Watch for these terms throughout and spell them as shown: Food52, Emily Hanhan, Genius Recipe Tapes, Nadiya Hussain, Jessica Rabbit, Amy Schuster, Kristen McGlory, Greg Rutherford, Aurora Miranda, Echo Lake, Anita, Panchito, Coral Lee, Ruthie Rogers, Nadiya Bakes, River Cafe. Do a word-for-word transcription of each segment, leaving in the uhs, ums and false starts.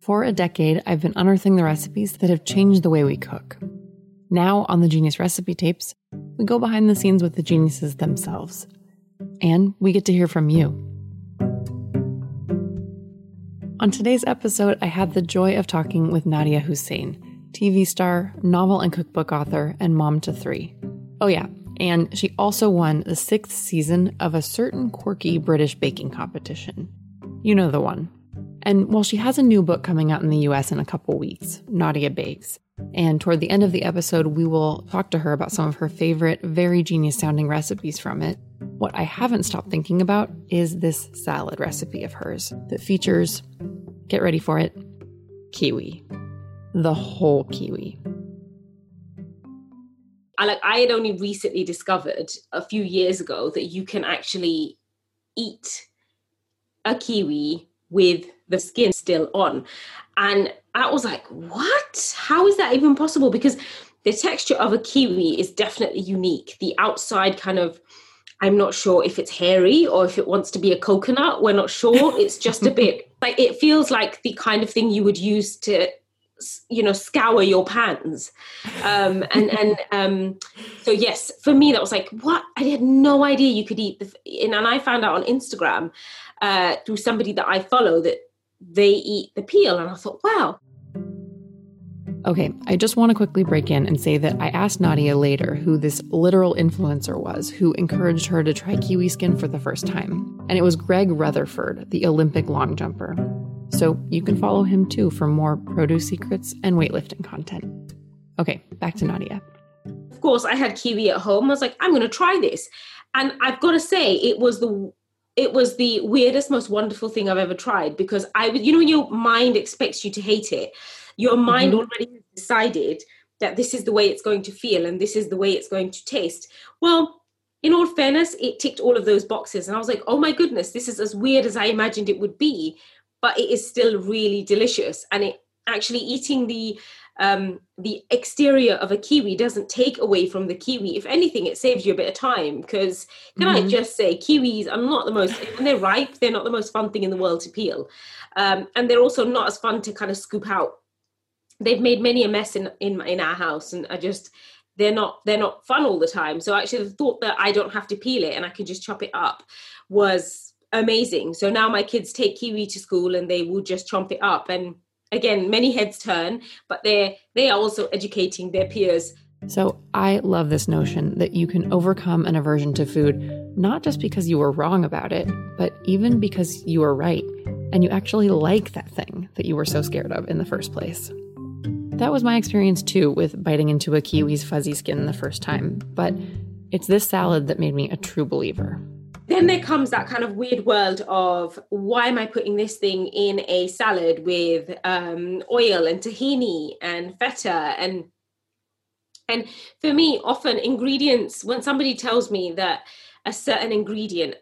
For a decade, I've been unearthing the recipes that have changed the way we cook. Now, on the Genius Recipe Tapes, we go behind the scenes with the geniuses themselves. And we get to hear from you. On today's episode, I had the joy of talking with Nadiya Hussain, T V star, novel and cookbook author, and mom to three. Oh yeah, and she also won the sixth season of a certain quirky British baking competition. You know the one. And while she has a new book coming out in the U S in a couple weeks, Nadiya Bakes, and toward the end of the episode, we will talk to her about some of her favorite, very genius-sounding recipes from it. What I haven't stopped thinking about is this salad recipe of hers that features, get ready for it, kiwi. The whole kiwi. I, like, I had only recently discovered a few years ago that you can actually eat a kiwi with the skin still on. And I was like, what? How is that even possible? Because the texture of a kiwi is definitely unique. The outside kind of, I'm not sure if it's hairy or if it wants to be a coconut. We're not sure. It's just a bit like, it feels like the kind of thing you would use to, you know, scour your pans. Um, and, and um, so yes, for me, that was like, what? I had no idea you could eat. The, and, and I found out on Instagram uh, through somebody that I follow that they eat the peel. And I thought, wow. Okay, I just want to quickly break in and say that I asked Nadiya later who this literal influencer was who encouraged her to try kiwi skin for the first time. And it was Greg Rutherford, the Olympic long jumper. So you can follow him too for more produce secrets and weightlifting content. Okay, back to Nadiya. Of course, I had kiwi at home. I was like, I'm going to try this. And I've got to say, it was the it was the weirdest, most wonderful thing I've ever tried, because I would, you know, when your mind expects you to hate it, your mind mm-hmm. already has decided that this is the way it's going to feel and this is the way it's going to taste. Well, in all fairness, it ticked all of those boxes. And I was like, oh my goodness, this is as weird as I imagined it would be. But it is still really delicious. And it actually eating the um, the exterior of a kiwi doesn't take away from the kiwi. If anything, it saves you a bit of time, because can mm-hmm. I just say, kiwis are not the most, when they're ripe, they're not the most fun thing in the world to peel. Um, and they're also not as fun to kind of scoop out. They've made many a mess in, in, in our house, and I just, they're not, they're not fun all the time. So actually the thought that I don't have to peel it and I can just chop it up was amazing. So now my kids take kiwi to school and they will just chomp it up. And again, many heads turn, but they're, they are also educating their peers. So I love this notion that you can overcome an aversion to food, not just because you were wrong about it, but even because you were right. And you actually like that thing that you were so scared of in the first place. That was my experience too with biting into a kiwi's fuzzy skin the first time. But it's this salad that made me a true believer. Then there comes that kind of weird world of, why am I putting this thing in a salad with um, oil and tahini and feta? And and for me, often ingredients, when somebody tells me that a certain ingredient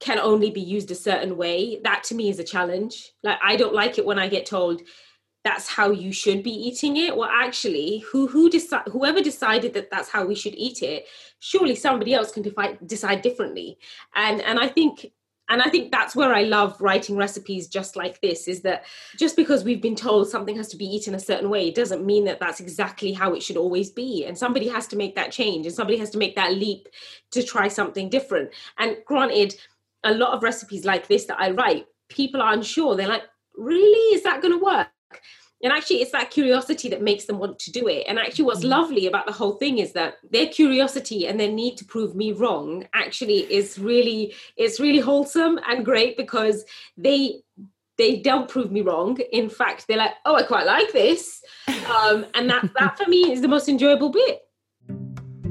can only be used a certain way, that to me is a challenge. Like, I don't like it when I get told that's how you should be eating it. Well, actually, who who deci- whoever decided that that's how we should eat it, surely somebody else can defi- decide differently. And and I think and I think that's where I love writing recipes just like this, is that just because we've been told something has to be eaten a certain way, it doesn't mean that that's exactly how it should always be. And somebody has to make that change, and somebody has to make that leap to try something different. And granted, a lot of recipes like this that I write, people are unsure. They're like, really, is that going to work? And actually, it's that curiosity that makes them want to do it. And actually, what's lovely about the whole thing is that their curiosity and their need to prove me wrong actually is really, it's really wholesome and great, because they they don't prove me wrong. In fact, they're like, oh, I quite like this. Um, and that, that for me is the most enjoyable bit.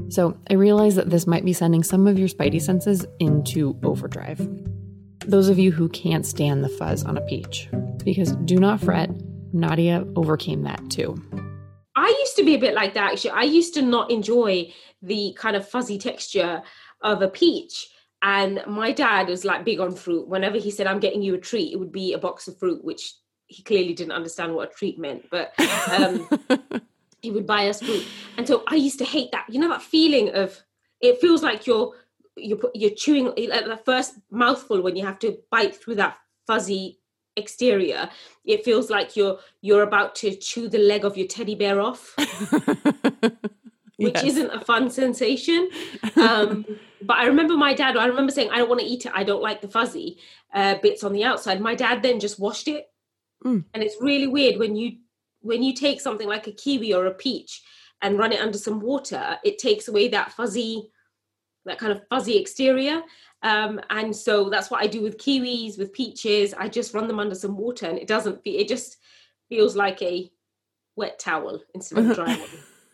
So I realize that this might be sending some of your spidey senses into overdrive. Those of you who can't stand the fuzz on a peach, because do not fret, Nadiya overcame that too. I used to be a bit like that, actually. I used to not enjoy the kind of fuzzy texture of a peach. And my dad was like big on fruit. Whenever he said, I'm getting you a treat, it would be a box of fruit, which he clearly didn't understand what a treat meant. But um, he would buy us fruit. And so I used to hate that. You know, that feeling of, it feels like you're, you're, you're chewing, like the first mouthful when you have to bite through that fuzzy exterior, it feels like you're you're about to chew the leg of your teddy bear off, which yes. isn't a fun sensation. Um, but I remember my dad, I remember saying, I don't want to eat it. I don't like the fuzzy uh, bits on the outside. My dad then just washed it. Mm. And it's really weird when you when you take something like a kiwi or a peach and run it under some water, it takes away that fuzzy, that kind of fuzzy exterior. Um, and so that's what I do with kiwis, with peaches. I just run them under some water, and it doesn't feel, it just feels like a wet towel instead of a dry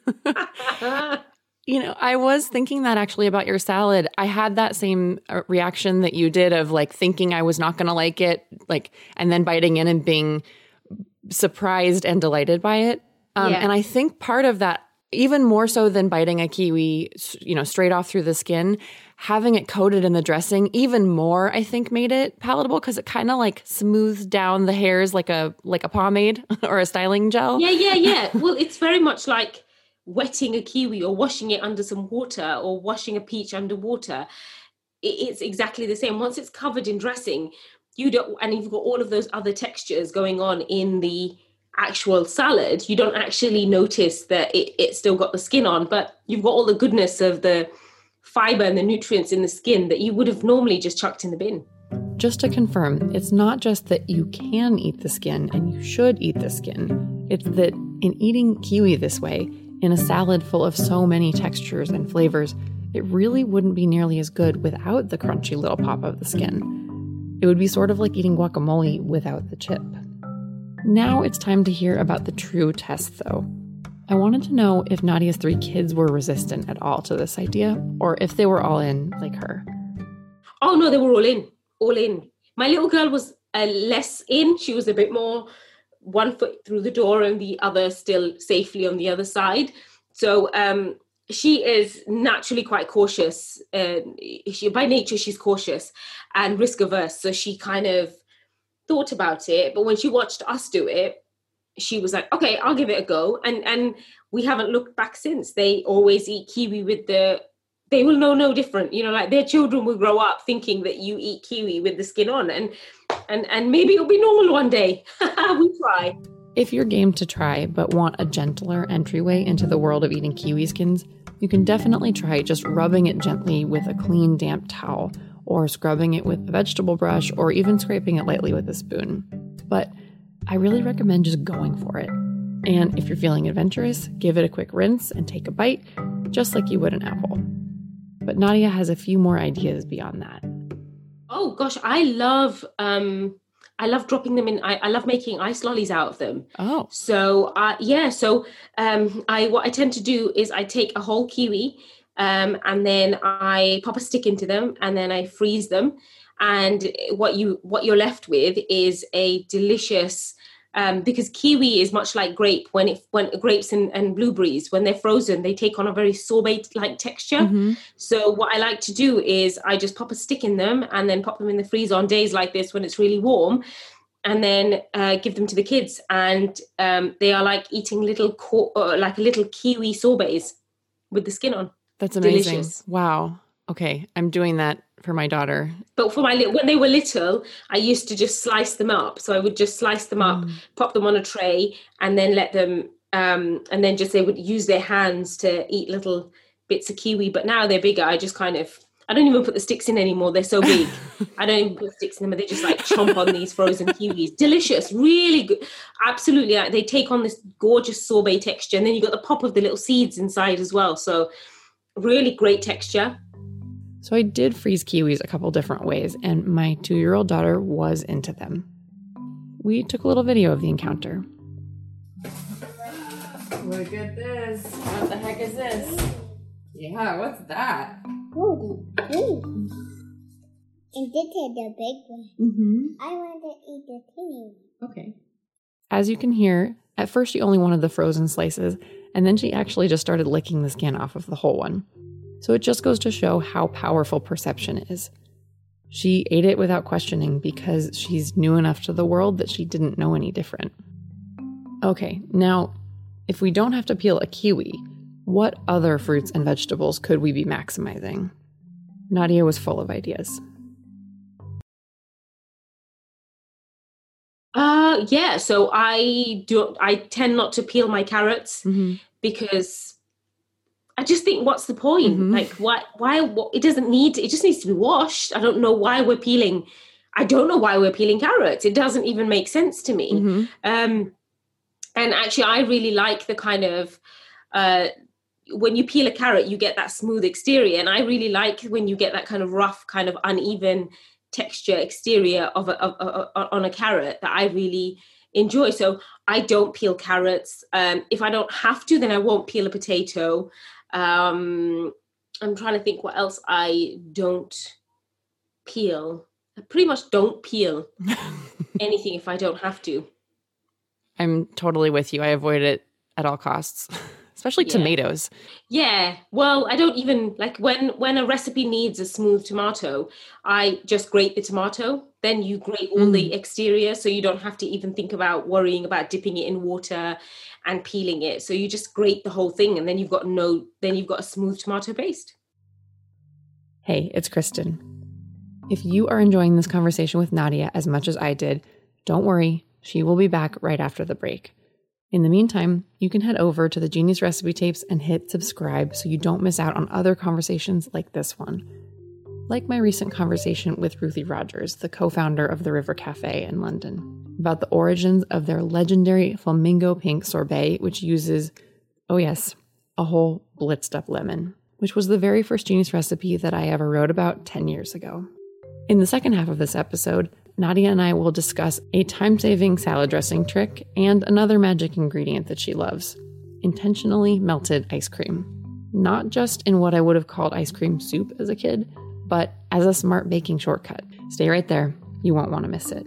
one. You know, I was thinking that actually about your salad. I had that same reaction that you did of like thinking I was not going to like it, like, and then biting in and being surprised and delighted by it. Um, yeah. And I think part of that, even more so than biting a kiwi, you know, straight off through the skin, having it coated in the dressing even more, I think, made it palatable, because it kind of like smoothed down the hairs like a like a pomade or a styling gel. Yeah, yeah, yeah. Well, it's very much like wetting a kiwi or washing it under some water or washing a peach underwater. It's exactly the same. Once it's covered in dressing, you don't, and you've got all of those other textures going on in the actual salad, you don't actually notice that it, it's still got the skin on, but you've got all the goodness of the fiber and the nutrients in the skin that you would have normally just chucked in the bin. Just to confirm, it's not just that you can eat the skin and you should eat the skin. It's that in eating kiwi this way, in a salad full of so many textures and flavors, it really wouldn't be nearly as good without the crunchy little pop of the skin. It would be sort of like eating guacamole without the chip. Now it's time to hear about the true test, though. I wanted to know if Nadiya's three kids were resistant at all to this idea, or if they were all in, like her. Oh, no, they were all in, all in. My little girl was uh, less in. She was a bit more one foot through the door and the other still safely on the other side. So um, she is naturally quite cautious. Uh, she, by nature, she's cautious and risk averse. So she kind of thought about it, but when she watched us do it, she was like, okay, I'll give it a go. And and we haven't looked back since. They always eat kiwi with the, they will know no different. You know, like their children will grow up thinking that you eat kiwi with the skin on, and and and maybe it'll be normal one day. We try. If you're game to try, but want a gentler entryway into the world of eating kiwi skins, you can definitely try just rubbing it gently with a clean, damp towel, or scrubbing it with a vegetable brush, or even scraping it lightly with a spoon. But I really recommend just going for it. And if you're feeling adventurous, give it a quick rinse and take a bite, just like you would an apple. But Nadiya has a few more ideas beyond that. Oh gosh, I love um, I love dropping them in. I, I love making ice lollies out of them. Oh, so uh, yeah. So um, I what I tend to do is I take a whole kiwi. Um, and then I pop a stick into them, and then I freeze them. And what you what you're left with is a delicious, um, because kiwi is much like grape. When it when grapes and, and blueberries, when they're frozen, they take on a very sorbet-like texture. Mm-hmm. So what I like to do is I just pop a stick in them, and then pop them in the freezer on days like this when it's really warm, and then uh, give them to the kids, and um, they are like eating little cor- uh, like little kiwi sorbets with the skin on. That's amazing. Delicious. Wow. Okay. I'm doing that for my daughter. But for my little, when they were little, I used to just slice them up. So I would just slice them up, mm. pop them on a tray, and then let them, um, and then just, they would use their hands to eat little bits of kiwi. But now they're bigger. I just kind of, I don't even put the sticks in anymore. They're so big. I don't even put sticks in them. They just like chomp on these frozen kiwis. Delicious. Really good. Absolutely. Like, they take on this gorgeous sorbet texture. And then you've got the pop of the little seeds inside as well. So really great texture. So I did freeze kiwis a couple different ways, and my two-year-old daughter was into them. We took a little video of the encounter. Look at this. What the heck is this? Yeah, what's that? Oh, the kiwi. And this is the big one. Mm-hmm. I want to eat the kiwi. Okay. As you can hear, at first she only wanted the frozen slices, and then she actually just started licking the skin off of the whole one. So it just goes to show how powerful perception is. She ate it without questioning because she's new enough to the world that she didn't know any different. Okay, now, if we don't have to peel a kiwi, what other fruits and vegetables could we be maximizing? Nadiya was full of ideas. Uh, yeah, so I do. I tend not to peel my carrots mm-hmm. because I just think, what's the point? Mm-hmm. Like, why, why, what, it doesn't need, it just needs to be washed. I don't know why we're peeling. I don't know why we're peeling carrots. It doesn't even make sense to me. Mm-hmm. Um, and actually, I really like the kind of, uh, when you peel a carrot, you get that smooth exterior. And I really like when you get that kind of rough, kind of uneven texture exterior of, a, of, of, of on a carrot that I really enjoy. So I don't peel carrots. Um, if I don't have to, then I won't peel a potato. Um, I'm trying to think what else I don't peel. I pretty much don't peel anything if I don't have to. I'm totally with you. I avoid it at all costs, especially yeah. tomatoes. Yeah. Well, I don't even, like when, when a recipe needs a smooth tomato, I just grate the tomato. Then you grate all mm. the exterior, so you don't have to even think about worrying about dipping it in water and peeling it. So you just grate the whole thing, and then you've got no, then you've got a smooth tomato paste. Hey, it's Kristen. If you are enjoying this conversation with Nadiya as much as I did, don't worry, she will be back right after the break. In the meantime, you can head over to the Genius Recipe Tapes and hit subscribe so you don't miss out on other conversations like this one. Like my recent conversation with Ruthie Rogers, the co-founder of the River Cafe in London, about the origins of their legendary flamingo pink sorbet, which uses, oh yes, a whole blitzed up lemon, which was the very first Genius recipe that I ever wrote about ten years ago. In the second half of this episode, Nadiya and I will discuss a time-saving salad dressing trick and another magic ingredient that she loves, intentionally melted ice cream. Not just in what I would have called ice cream soup as a kid, but as a smart baking shortcut. Stay right there. You won't want to miss it.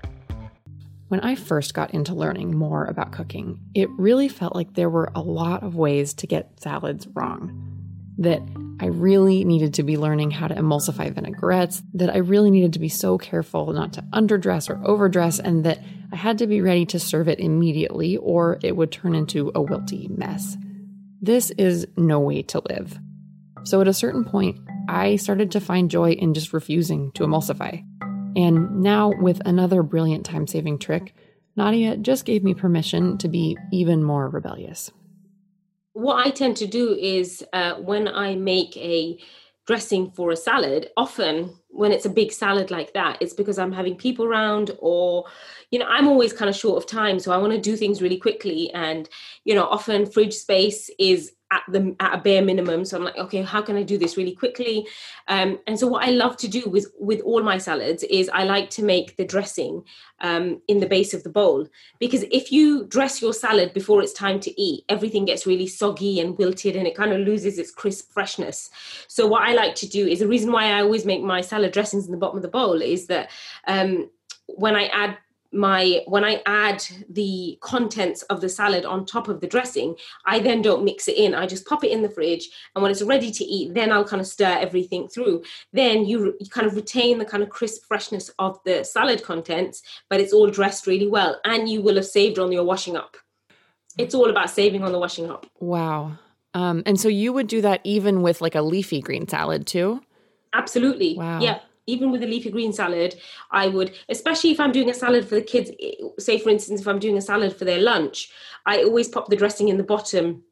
When I first got into learning more about cooking, it really felt like there were a lot of ways to get salads wrong, that I really needed to be learning how to emulsify vinaigrettes, that I really needed to be so careful not to underdress or overdress, and that I had to be ready to serve it immediately or it would turn into a wilty mess. This is no way to live. So at a certain point, I started to find joy in just refusing to emulsify. And now, with another brilliant time-saving trick, Nadiya just gave me permission to be even more rebellious. What I tend to do is uh, when I make a dressing for a salad, often when it's a big salad like that, it's because I'm having people round, or, you know, I'm always kind of short of time. So I want to do things really quickly. And, you know, often fridge space is at the at a bare minimum. So I'm like, okay, how can I do this really quickly? Um, and so what I love to do with, with all my salads is I like to make the dressing um, in the base of the bowl. Because if you dress your salad before it's time to eat, everything gets really soggy and wilted and it kind of loses its crisp freshness. So what I like to do is, the reason why I always make my salad dressings in the bottom of the bowl is that um, when I add my when I add the contents of the salad on top of the dressing, I then don't mix it in. I just pop it in the fridge, and when it's ready to eat, then I'll kind of stir everything through. Then you, you kind of retain the kind of crisp freshness of the salad contents, but it's all dressed really well, and you will have saved on your washing up. It's all about saving on the washing up. Wow. Um, and so you would do that even with like a leafy green salad too? Absolutely. Wow. Yeah. Even with a leafy green salad, I would, especially if I'm doing a salad for the kids, say, for instance, if I'm doing a salad for their lunch, I always pop the dressing in the bottom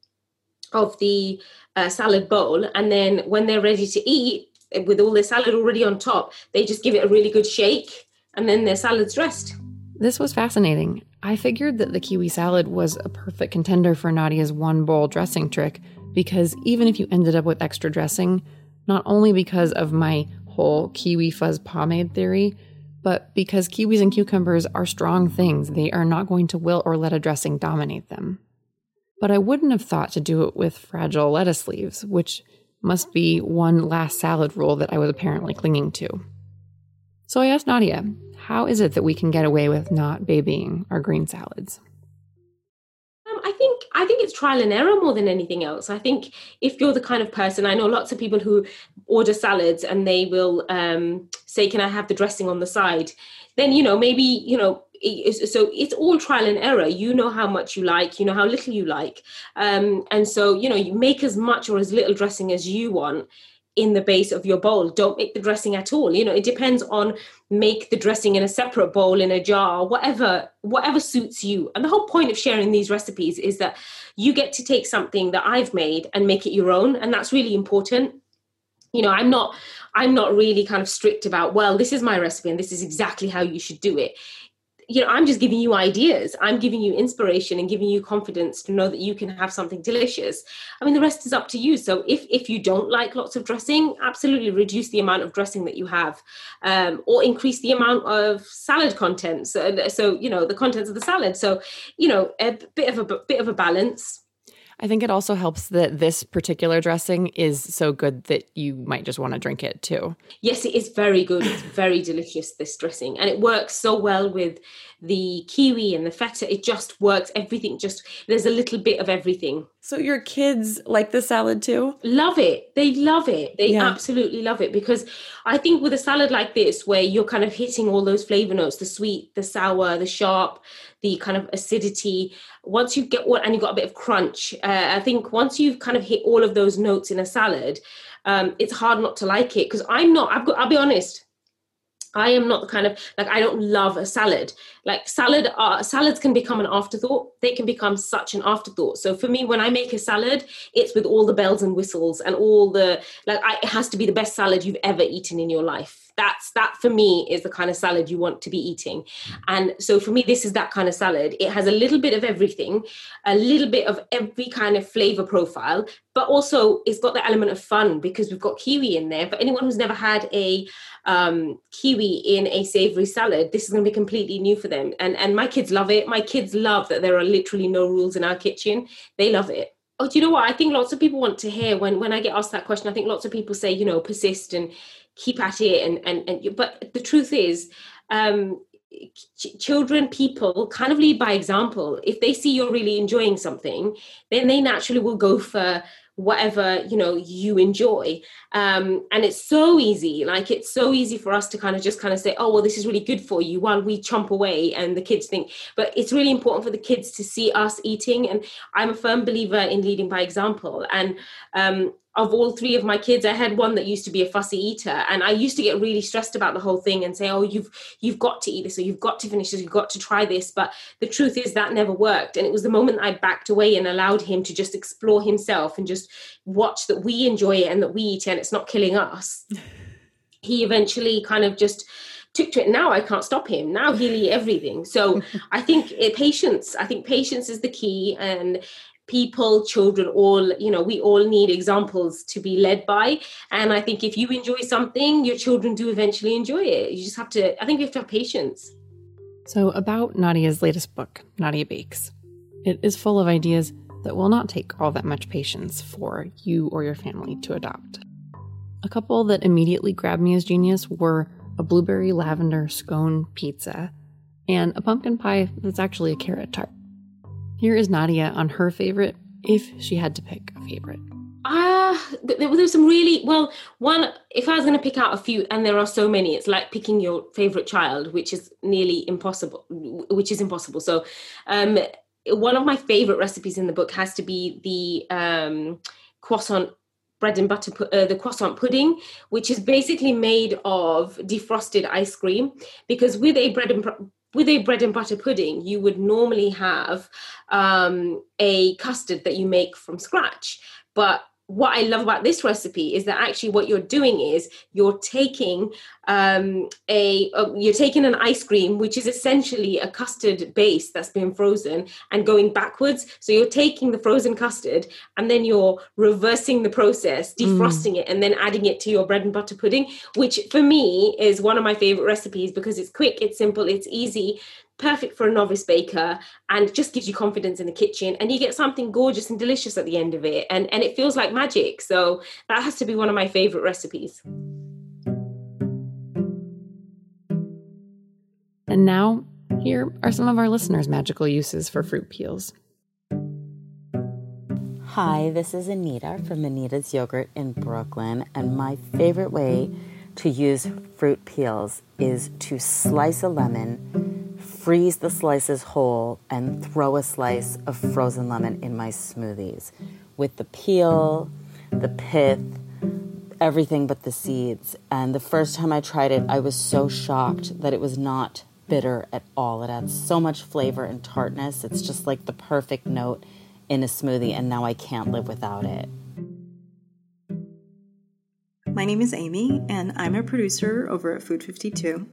of the uh, salad bowl. And then when they're ready to eat, with all their salad already on top, they just give it a really good shake, and then their salad's dressed. This was fascinating. I figured that the kiwi salad was a perfect contender for Nadiya's one bowl dressing trick, because even if you ended up with extra dressing, not only because of my whole kiwi fuzz pomade theory, but because kiwis and cucumbers are strong things, they are not going to wilt or let a dressing dominate them. But I wouldn't have thought to do it with fragile lettuce leaves, which must be one last salad rule that I was apparently clinging to. So I asked Nadiya, how is it that we can get away with not babying our green salads? I think it's trial and error more than anything else. I think if you're the kind of person, I know lots of people who order salads and they will um, say, can I have the dressing on the side? Then, you know, maybe, you know, so it's all trial and error. You know how much you like, you know how little you like. Um, and so, you know, you make as much or as little dressing as you want in the base of your bowl. Don't make the dressing at all. You know, it depends on, make the dressing in a separate bowl, in a jar, whatever, whatever suits you. And the whole point of sharing these recipes is that you get to take something that I've made and make it your own. And that's really important. You know, I'm not, I'm not really kind of strict about, well, this is my recipe and this is exactly how you should do it. You know, I'm just giving you ideas. I'm giving you inspiration and giving you confidence to know that you can have something delicious. I mean, the rest is up to you. So if if you don't like lots of dressing, absolutely reduce the amount of dressing that you have, um, or increase the amount of salad contents. So, so, you know, the contents of the salad. So, you know, a bit of a bit of a balance. I think it also helps that this particular dressing is so good that you might just want to drink it too. Yes, it is very good. It's very delicious, this dressing. And it works so well with the kiwi and the feta. It just works. Everything just, there's a little bit of everything. So your kids like the salad too? Love it. They love it. They yeah. absolutely love it. Because I think with a salad like this, where you're kind of hitting all those flavor notes, the sweet, the sour, the sharp, the kind of acidity, once you get what, and you've got a bit of crunch. Uh, I think once you've kind of hit all of those notes in a salad, um, it's hard not to like it. Because I'm not, I've got, I'll be honest, I am not the kind of, like, I don't love a salad. Like salad, uh, salads can become an afterthought. They can become such an afterthought. So for me, when I make a salad, it's with all the bells and whistles and all the, like, I, it has to be the best salad you've ever eaten in your life. That's, that for me is the kind of salad you want to be eating. And so for me, this is that kind of salad. It has a little bit of everything, a little bit of every kind of flavor profile, but also it's got the element of fun because we've got kiwi in there. For anyone who's never had a um, kiwi in a savory salad, this is going to be completely new for them. And, and my kids love it. My kids love that there are literally no rules in our kitchen. They love it. Oh, do you know what? I think lots of people want to hear when, when I get asked that question, I think lots of people say, you know, persist and keep at it. And, and, and but the truth is, um, ch- children, people kind of lead by example. If they see you're really enjoying something, then they naturally will go for whatever, you know, you enjoy. Um, and it's so easy. Like, it's so easy for us to kind of just kind of say, oh, well, this is really good for you, while we chomp away and the kids think. But it's really important for the kids to see us eating. And I'm a firm believer in leading by example. And um, of all three of my kids, I had one that used to be a fussy eater. And I used to get really stressed about the whole thing and say, oh, you've you've got to eat this, or you've got to finish this, you've got to try this. But the truth is that never worked. And it was the moment I backed away and allowed him to just explore himself and just watch that we enjoy it and that we eat it and it's not killing us. he eventually kind of just took to it. Now I can't stop him. Now he'll eat everything. So I think it, patience, I think patience is the key. And people, children, all, you know, we all need examples to be led by. And I think if you enjoy something, your children do eventually enjoy it. You just have to, I think you have to have patience. So about Nadiya's latest book, Nadiya Bakes. It is full of ideas that will not take all that much patience for you or your family to adopt. A couple that immediately grabbed me as genius were a blueberry lavender scone pizza and a pumpkin pie that's actually a carrot tart. Here is Nadiya on her favorite, if she had to pick a favorite. Ah, uh, there was some really, well, one, if I was going to pick out a few, and there are so many, it's like picking your favorite child, which is nearly impossible, which is impossible. So um, one of my favorite recipes in the book has to be the um, croissant bread and butter, uh, the croissant pudding, which is basically made of defrosted ice cream, because with a bread and br- With a bread and butter pudding, you would normally have um, a custard that you make from scratch. But what I love about this recipe is that actually what you're doing is you're taking um, a, a you're taking an ice cream, which is essentially a custard base that's been frozen, and going backwards. So you're taking the frozen custard and then you're reversing the process, defrosting mm. it, and then adding it to your bread and butter pudding, which for me is one of my favorite recipes because it's quick, it's simple, it's easy. Perfect for a novice baker, and just gives you confidence in the kitchen, and you get something gorgeous and delicious at the end of it, and, and it feels like magic. So that has to be one of my favorite recipes. And now, here are some of our listeners' magical uses for fruit peels. Hi, this is Anita from Anita's Yogurt in Brooklyn, and my favorite way to use fruit peels is to slice a lemon, freeze the slices whole, and throw a slice of frozen lemon in my smoothies with the peel, the pith, everything but the seeds. And the first time I tried it, I was so shocked that it was not bitter at all. It adds so much flavor and tartness. It's just like the perfect note in a smoothie, and now I can't live without it. My name is Amy, and I'm a producer over at Food fifty-two.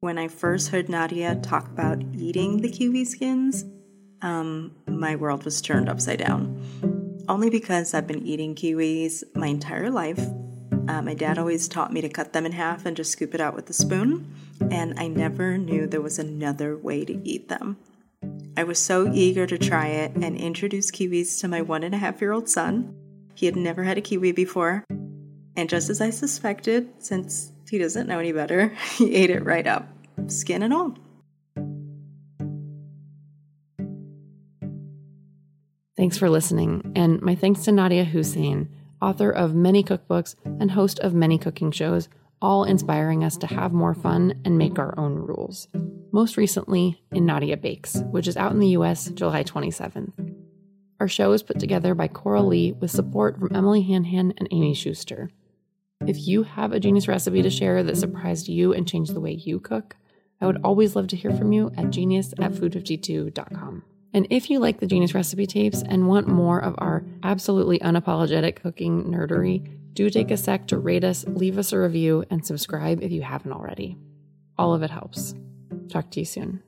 When I first heard Nadiya talk about eating the kiwi skins, um, my world was turned upside down. Only because I've been eating kiwis my entire life. Uh, my dad always taught me to cut them in half and just scoop it out with a spoon, and I never knew there was another way to eat them. I was so eager to try it and introduce kiwis to my one and a half year old son. He had never had a kiwi before, and just as I suspected, since he doesn't know any better, he ate it right up, skin and all. Thanks for listening, and my thanks to Nadiya Hussain, author of many cookbooks and host of many cooking shows, all inspiring us to have more fun and make our own rules. Most recently in Nadiya Bakes, which is out in the U S July twenty-seventh. Our show is put together by Coral Lee with support from Emily Hanhan and Amy Schuster. If you have a genius recipe to share that surprised you and changed the way you cook, I would always love to hear from you at genius at food fifty-two dot com. And if you like the Genius Recipe Tapes and want more of our absolutely unapologetic cooking nerdery, do take a sec to rate us, leave us a review, and subscribe if you haven't already. All of it helps. Talk to you soon.